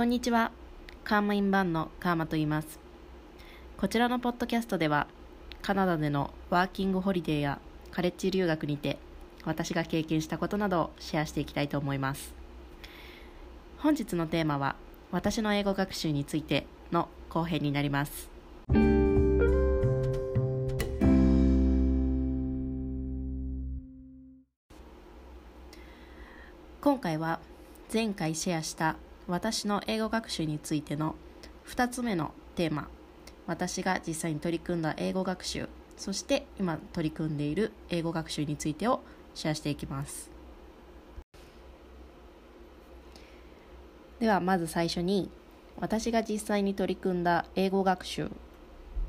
こんにちは、カーマインバンのカーマと言います。こちらのポッドキャストでは、カナダでのワーキングホリデーやカレッジ留学にて私が経験したことなどをシェアしていきたいと思います。本日のテーマは私の英語学習についての後編になります。今回は前回シェアした私の英語学習についての2つ目のテーマ、私が実際に取り組んだ英語学習、そして今取り組んでいる英語学習についてをシェアしていきます。ではまず最初に、私が実際に取り組んだ英語学習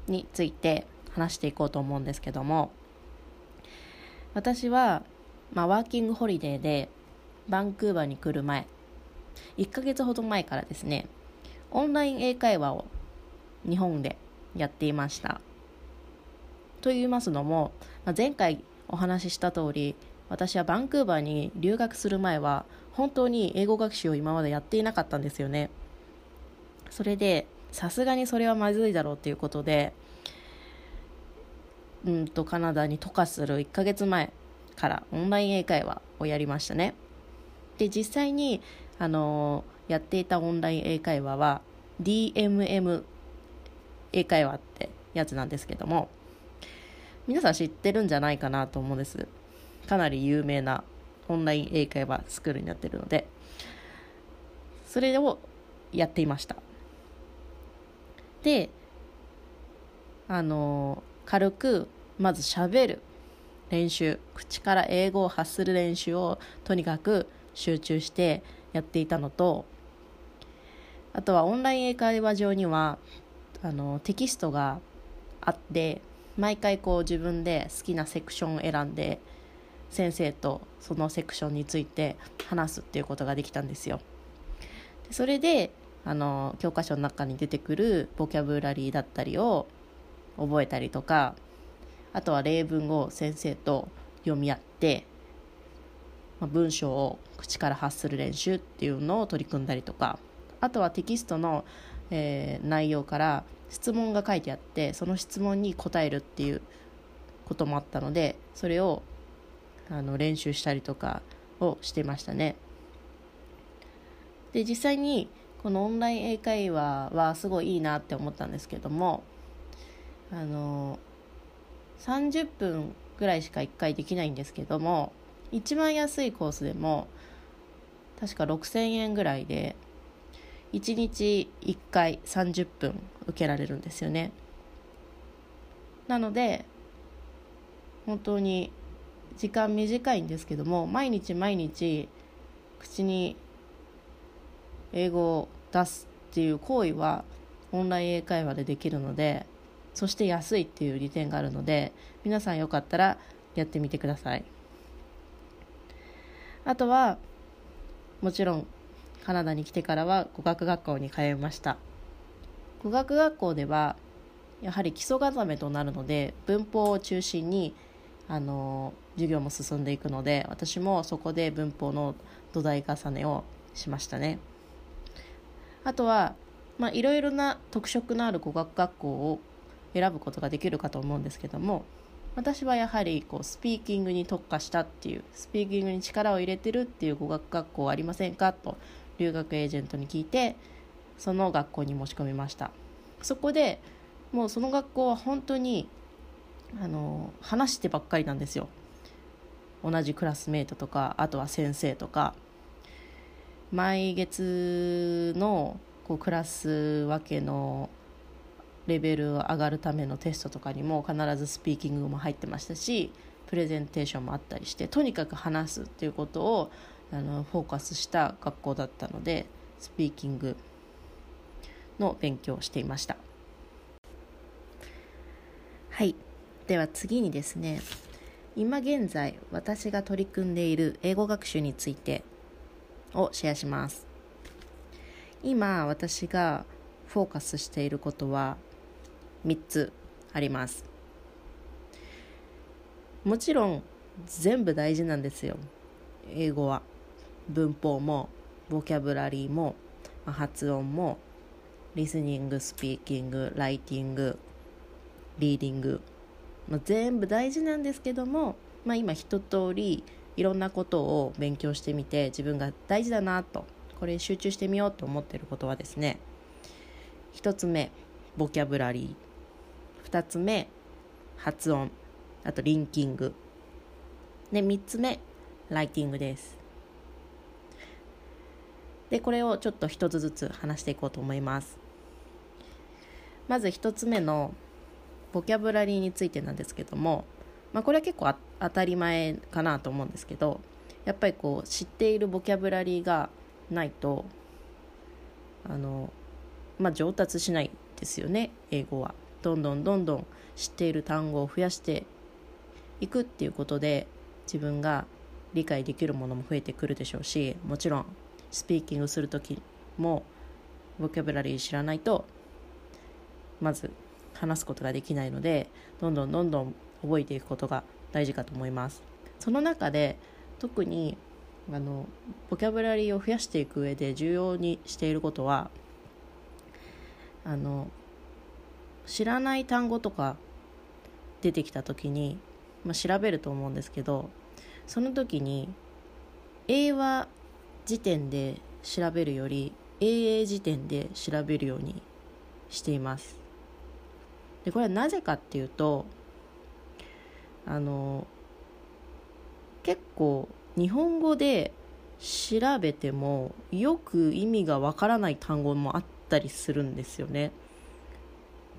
について話していこうと思うんですけども、私は、ワーキングホリデーでバンクーバーに来る前、1ヶ月ほど前からですね、オンライン英会話を日本でやっていました。と言いますのも、前回お話しした通り、私はバンクーバーに留学する前は本当に英語学習を今までやっていなかったんですよね。それで、さすがにそれはまずいだろうということで、カナダに渡航する1ヶ月前からオンライン英会話をやりましたね。で、実際にやっていたオンライン英会話は DMM 英会話ってやつなんですけども、皆さん知ってるんじゃないかなと思うんです。かなり有名なオンライン英会話スクールになっているので、それをやっていました。で、軽くまず喋る練習、口から英語を発する練習をとにかく集中してやっていたのと、あとはオンライン英会話上にはテキストがあって、毎回こう自分で好きなセクションを選んで、先生とそのセクションについて話すっていうことができたんですよ。で、それで教科書の中に出てくるボキャブラリーだったりを覚えたりとか、あとは例文を先生と読み合って文章を口から発する練習っていうのを取り組んだりとか、あとはテキストの、内容から質問が書いてあって、その質問に答えるっていうこともあったので、それを練習したりとかをしてましたね。で、実際にこのオンライン英会話はすごいいいなって思ったんですけども、30分ぐらいしか1回できないんですけども、一番安いコースでも確か6000円ぐらいで、1日1回30分受けられるんですよね。なので本当に時間短いんですけども、毎日毎日口に英語を出すっていう行為はオンライン英会話でできるので、そして安いっていう利点があるので、皆さんよかったらやってみてください。あとはもちろんカナダに来てからは語学学校に通いました。語学学校ではやはり基礎固めとなるので、文法を中心に授業も進んでいくので、私もそこで文法の土台重ねをしましたね。あとは、いろいろな特色のある語学学校を選ぶことができるかと思うんですけども、私はやはりスピーキングに特化したっていう、スピーキングに力を入れてるっていう語学学校ありませんかと留学エージェントに聞いて、その学校に申し込みました。そこでもうその学校は本当に話してばっかりなんですよ。同じクラスメートとか、あとは先生とか、毎月のクラス分けのレベル上がるためのテストとかにも必ずスピーキングも入ってましたし、プレゼンテーションもあったりして、とにかく話すっていうことをフォーカスした学校だったので、スピーキングの勉強をしていました。はい、では次にですね、今現在私が取り組んでいる英語学習についてをシェアします。今私がフォーカスしていることは3つあります。もちろん全部大事なんですよ。英語は文法もボキャブラリーも発音もリスニング、スピーキング、ライティング、リーディング、全部大事なんですけども、今一通りいろんなことを勉強してみて、自分が大事だなと、これ集中してみようと思っていることはですね、一つ目ボキャブラリー、二つ目発音、あとリンキングで、三つ目ライティングです。でこれをちょっと一つずつ話していこうと思います。まず一つ目のボキャブラリーについてなんですけども、これは結構当たり前かなと思うんですけど、やっぱりこう知っているボキャブラリーがないと上達しないですよね。英語はどんどん知っている単語を増やしていくっていうことで、自分が理解できるものも増えてくるでしょうし、もちろんスピーキングするときもボキャブラリー知らないとまず話すことができないので、どんどん覚えていくことが大事かと思います。その中で特にボキャブラリーを増やしていく上で重要にしていることは、知らない単語とか出てきた時に、調べると思うんですけど、その時に英和辞典で調べるより英英辞典で調べるようにしています。でこれはなぜかっていうと、結構日本語で調べてもよく意味がわからない単語もあったりするんですよね。っ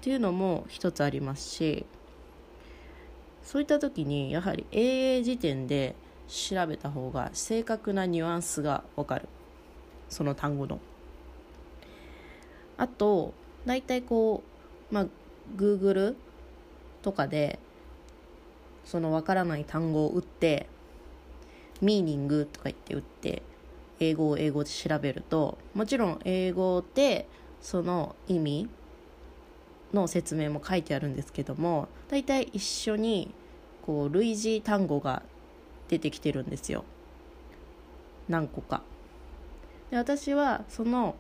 ていうのも一つありますし、そういった時にやはり英英辞典で調べた方が正確なニュアンスがわかる、その単語の。あとだいたいGoogle とかでそのわからない単語を打ってミーニングとか言って打って英語で調べると、もちろん英語でその意味の説明も書いてあるんですけども、だいたい一緒に類似単語が出てきてるんですよ、何個か。で私はその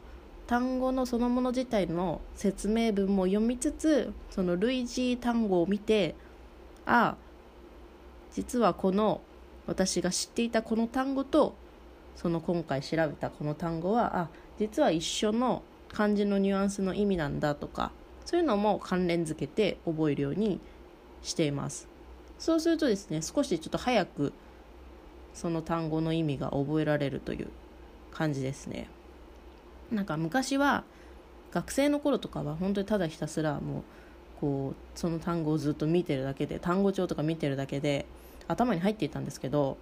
単語のそのもの自体の説明文も読みつつ、その類似単語を見て、実はこの私が知っていたこの単語とその今回調べたこの単語は実は一緒の漢字のニュアンスの意味なんだとか、そういうのも関連付けて覚えるようにしています。そうするとですね、少しちょっと早くその単語の意味が覚えられるという感じですね。昔は学生の頃とかは本当にただひたすらその単語をずっと見てるだけで、単語帳とか見てるだけで頭に入っていたんですけど、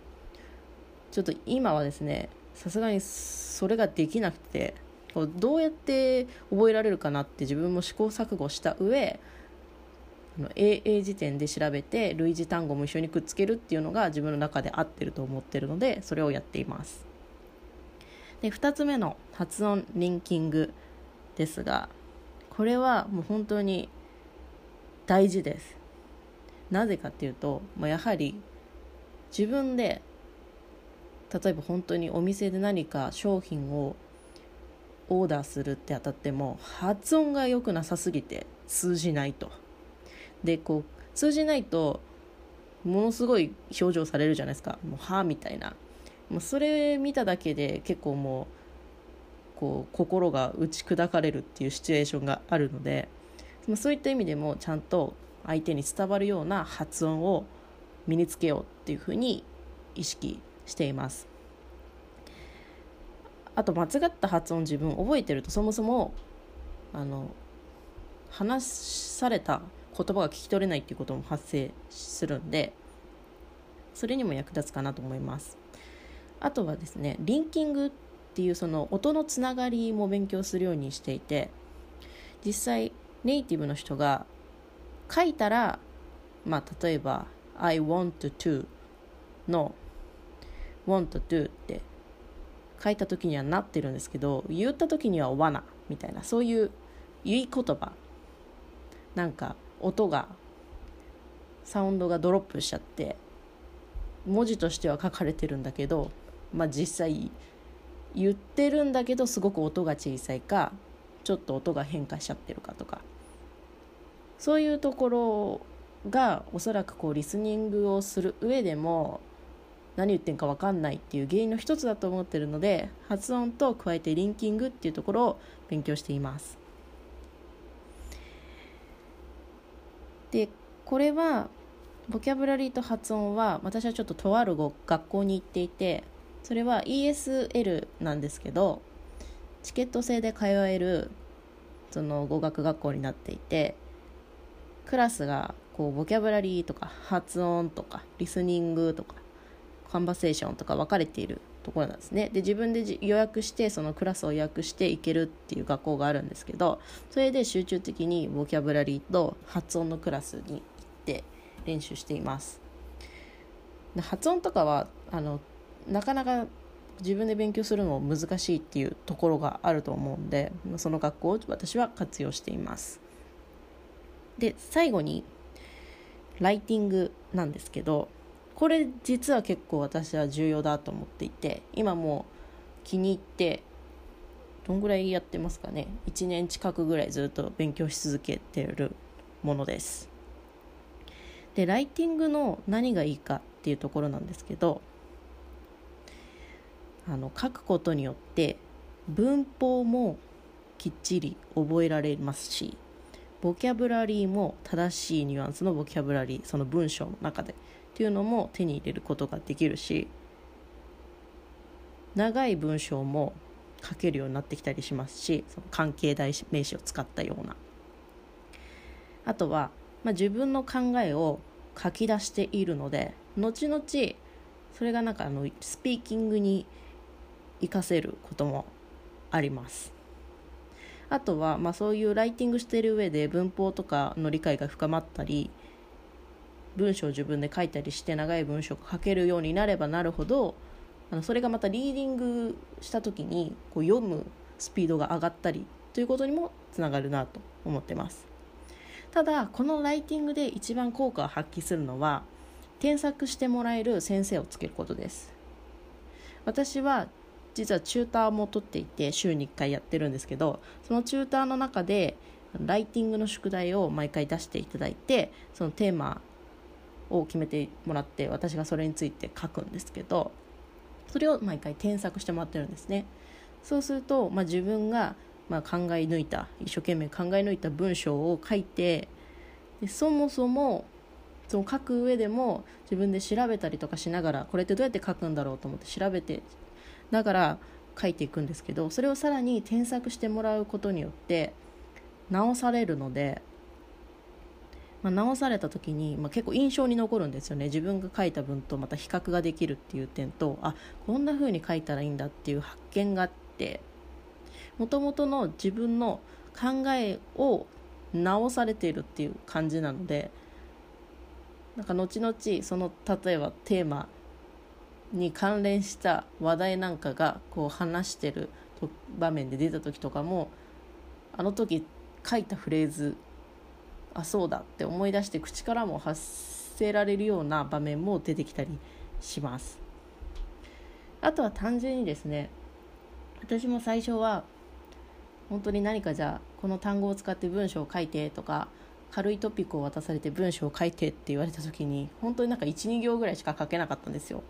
ちょっと今はですね、さすがにそれができなくて、どうやって覚えられるかなって自分も試行錯誤した上、英辞典で調べて類似単語も一緒にくっつけるっていうのが自分の中で合ってると思ってるので、それをやっています。で2つ目の発音リンキングですが、これはもう本当に大事です。なぜかっていうと、やはり自分で例えば本当にお店で何か商品をオーダーするってあたっても、発音が良くなさすぎて通じないと。で通じないとものすごい表情されるじゃないですか。はぁみたいな、それ見ただけで結構心が打ち砕かれるっていうシチュエーションがあるので、そういった意味でもちゃんと相手に伝わるような発音を身につけようっていうふうに意識しています。あと間違った発音自分覚えてると、そもそも話された言葉が聞き取れないっていうことも発生するんで、それにも役立つかなと思います。あとはですね、リンキングっていうその音のつながりも勉強するようにしていて、実際ネイティブの人が書いたら、例えば I want to の want to って書いた時にはなってるんですけど、言った時には wanna みたいな、そういう言い言葉、音がサウンドがドロップしちゃって、文字としては書かれてるんだけど、実際言ってるんだけどすごく音が小さいかちょっと音が変化しちゃってるかとか、そういうところがおそらくリスニングをする上でも何言ってんか分かんないっていう原因の一つだと思ってるので、発音と加えてリンキングっていうところを勉強しています。でこれはボキャブラリーと発音は、私はちょっととある学校に行っていて、それは ESL なんですけど、チケット制で通えるその語学学校になっていて、クラスがボキャブラリーとか発音とかリスニングとかカンバセーションとか分かれているところなんですね。で自分で予約して、そのクラスを予約して行けるっていう学校があるんですけど、それで集中的にボキャブラリーと発音のクラスに行って練習しています。で発音とかはなかなか自分で勉強するのも難しいっていうところがあると思うんで、その学校を私は活用しています。で最後にライティングなんですけど、これ実は結構私は重要だと思っていて、今もう気に入ってどんぐらいやってますかね、1年近くぐらいずっと勉強し続けているものです。でライティングの何がいいかっていうところなんですけど、書くことによって文法もきっちり覚えられますし、ボキャブラリーも正しいニュアンスのボキャブラリー、その文章の中でっていうのも手に入れることができるし、長い文章も書けるようになってきたりしますし、その関係代名詞を使ったような、あとは、自分の考えを書き出しているので、後々それがスピーキングに活かせることもあります。あとは、そういうライティングしている上で文法とかの理解が深まったり、文章を自分で書いたりして長い文章を書けるようになればなるほど、それがまたリーディングした時に読むスピードが上がったりということにもつながるなと思ってます。ただこのライティングで一番効果を発揮するのは、添削してもらえる先生をつけることです。私は実はチューターも取っていて、週に1回やってるんですけど、そのチューターの中でライティングの宿題を毎回出していただいて、そのテーマを決めてもらって、私がそれについて書くんですけど、それを毎回添削してもらってるんですね。そうすると、自分が一生懸命考え抜いた文章を書いて、でそもそもその書く上でも自分で調べたりとかしながら、これってどうやって書くんだろうと思って調べてだから書いていくんですけど、それをさらに添削してもらうことによって直されるので、直された時に、結構印象に残るんですよね。自分が書いた文とまた比較ができるっていう点と、こんな風に書いたらいいんだっていう発見があって、もともとの自分の考えを直されているっていう感じなので、後々その例えばテーマに関連した話題なんかが話してる場面で出た時とかも、あの時書いたフレーズそうだって思い出して口からも発せられるような場面も出てきたりします。あとは単純にですね、私も最初は本当に何か、じゃあこの単語を使って文章を書いてとか、軽いトピックを渡されて文章を書いてって言われた時に、本当に 1,2 行ぐらいしか書けなかったんですよ。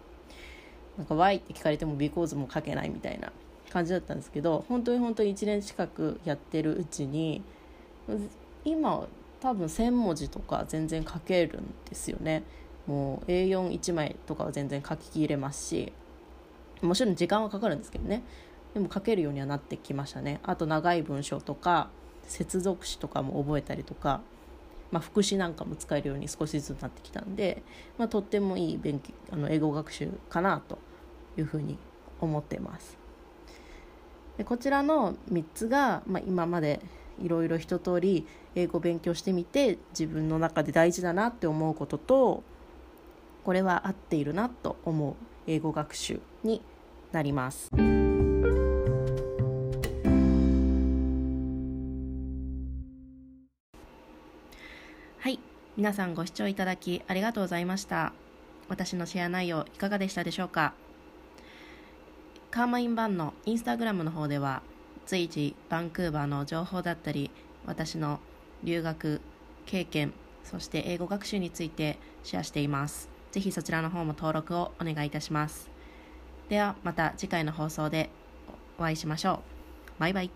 why って聞かれても because も書けないみたいな感じだったんですけど、本当に1年近くやってるうちに、今多分1000文字とか全然書けるんですよね。もう A41 枚とかは全然書き切れますし、もちろん時間はかかるんですけどね、でも書けるようにはなってきましたね。あと長い文章とか接続詞とかも覚えたりとか、副詞なんかも使えるように少しずつなってきたんで、とってもいい英語学習かなというふうに思ってます。でこちらの3つが、今までいろいろ一通り英語勉強してみて自分の中で大事だなって思うことと、これは合っているなと思う英語学習になります。皆さんご視聴いただきありがとうございました。私のシェア内容いかがでしたでしょうか。カーマインバンのインスタグラムの方では随時バンクーバーの情報だったり、私の留学経験、そして英語学習についてシェアしています。ぜひそちらの方も登録をお願いいたします。ではまた次回の放送でお会いしましょう。バイバイ。